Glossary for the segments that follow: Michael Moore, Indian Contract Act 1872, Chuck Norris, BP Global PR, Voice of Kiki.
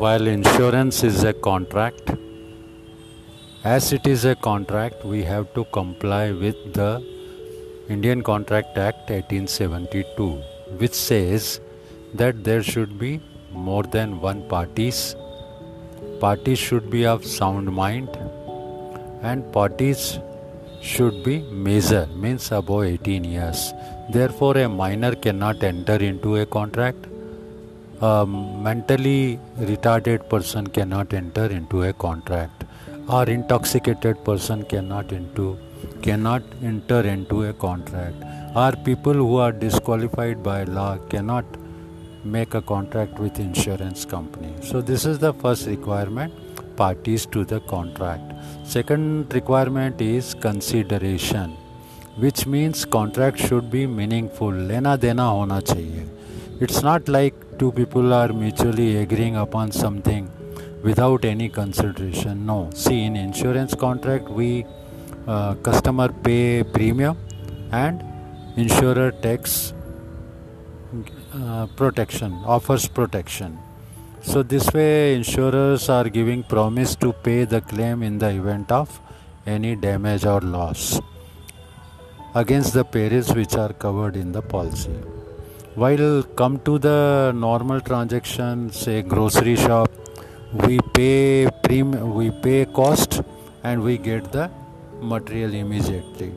While insurance is a contract, as it is a contract, we have to comply with the Indian Contract Act 1872, which says that there should be more than one parties. Parties should be of sound mind, and parties should be major, means above 18 years. Therefore, a minor cannot enter into a contract. A mentally retarded person cannot enter into a contract, or intoxicated person cannot enter into a contract, or people who are disqualified by law cannot make a contract with insurance company. So this is the first requirement, parties to the contract. Second requirement is consideration, which means contract should be meaningful. लेना देना होना चाहिए. It's not like two people are mutually agreeing upon something without any consideration. No. See, in insurance contract, we customer pay premium and insurer takes offers protection. So this way insurers are giving promise to pay the claim in the event of any damage or loss against the perils which are covered in the policy. While come to the normal transaction, say grocery shop, we pay cost and we get the material immediately.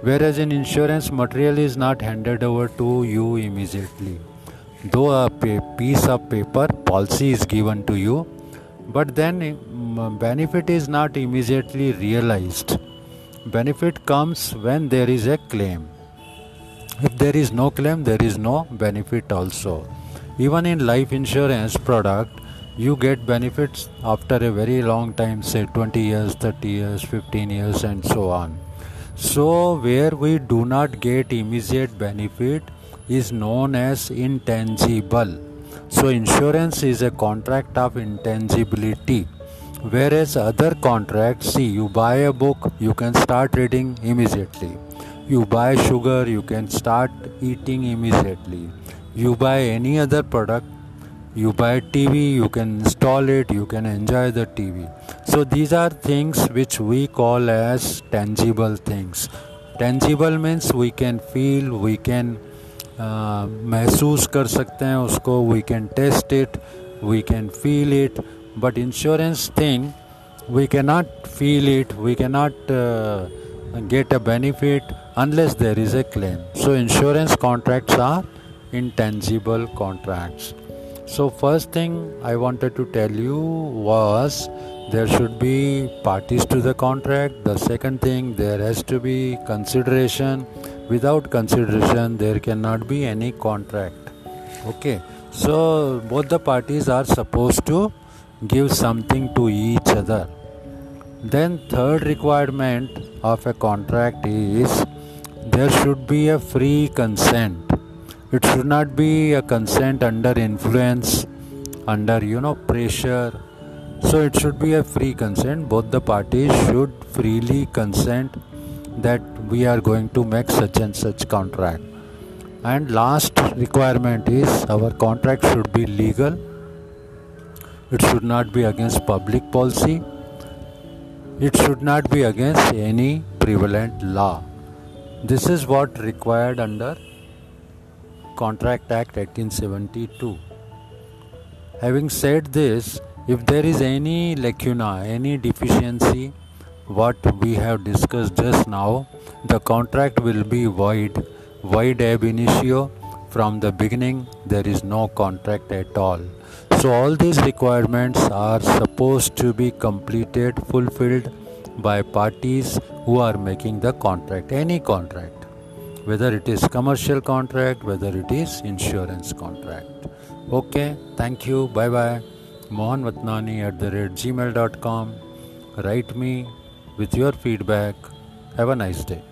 Whereas in insurance, material is not handed over to you immediately. Though a piece of paper policy is given to you, but then benefit is not immediately realized. Benefit comes when there is a claim. If there is no claim, there is no benefit also. Even in life insurance product, you get benefits after a very long time, say 20 years, 30 years, 15 years and so on. So where we do not get immediate benefit is known as intangible. So insurance is a contract of intangibility. Whereas other contracts, see, you buy a book, you can start reading immediately. You buy sugar, you can start eating immediately. You buy any other product, you buy TV, you can install it, you can enjoy the TV. So these are things which we call as tangible things. Tangible means we can feel, we can महसूस कर सकते हैं उसको, we can taste it, we can feel it. But insurance thing, we cannot feel it, we cannot get a benefit unless there is a claim. So insurance contracts are intangible contracts. So first thing I wanted to tell you was there should be parties to the contract. The second thing, there has to be consideration. Without consideration, there cannot be any contract. Okay. So both the parties are supposed to give something to each other. Then third requirement of a contract is there should be a free consent. It should not be a consent under influence, under pressure. So it should be a free consent. Both the parties should freely consent that we are going to make such and such contract. And last requirement is our contract should be legal. It should not be against public policy. It should not be against any prevalent law. This is what required under Contract Act 1872. Having said this, if there is any lacuna, any deficiency, what we have discussed just now, the contract will be void ab initio. From the beginning, there is no contract at all. So all these requirements are supposed to be completed, fulfilled by parties who are making the contract, any contract, whether it is commercial contract, whether it is insurance contract. Okay, thank you, bye-bye. mohanvatnani@gmail.com. Write me with your feedback. Have a nice day.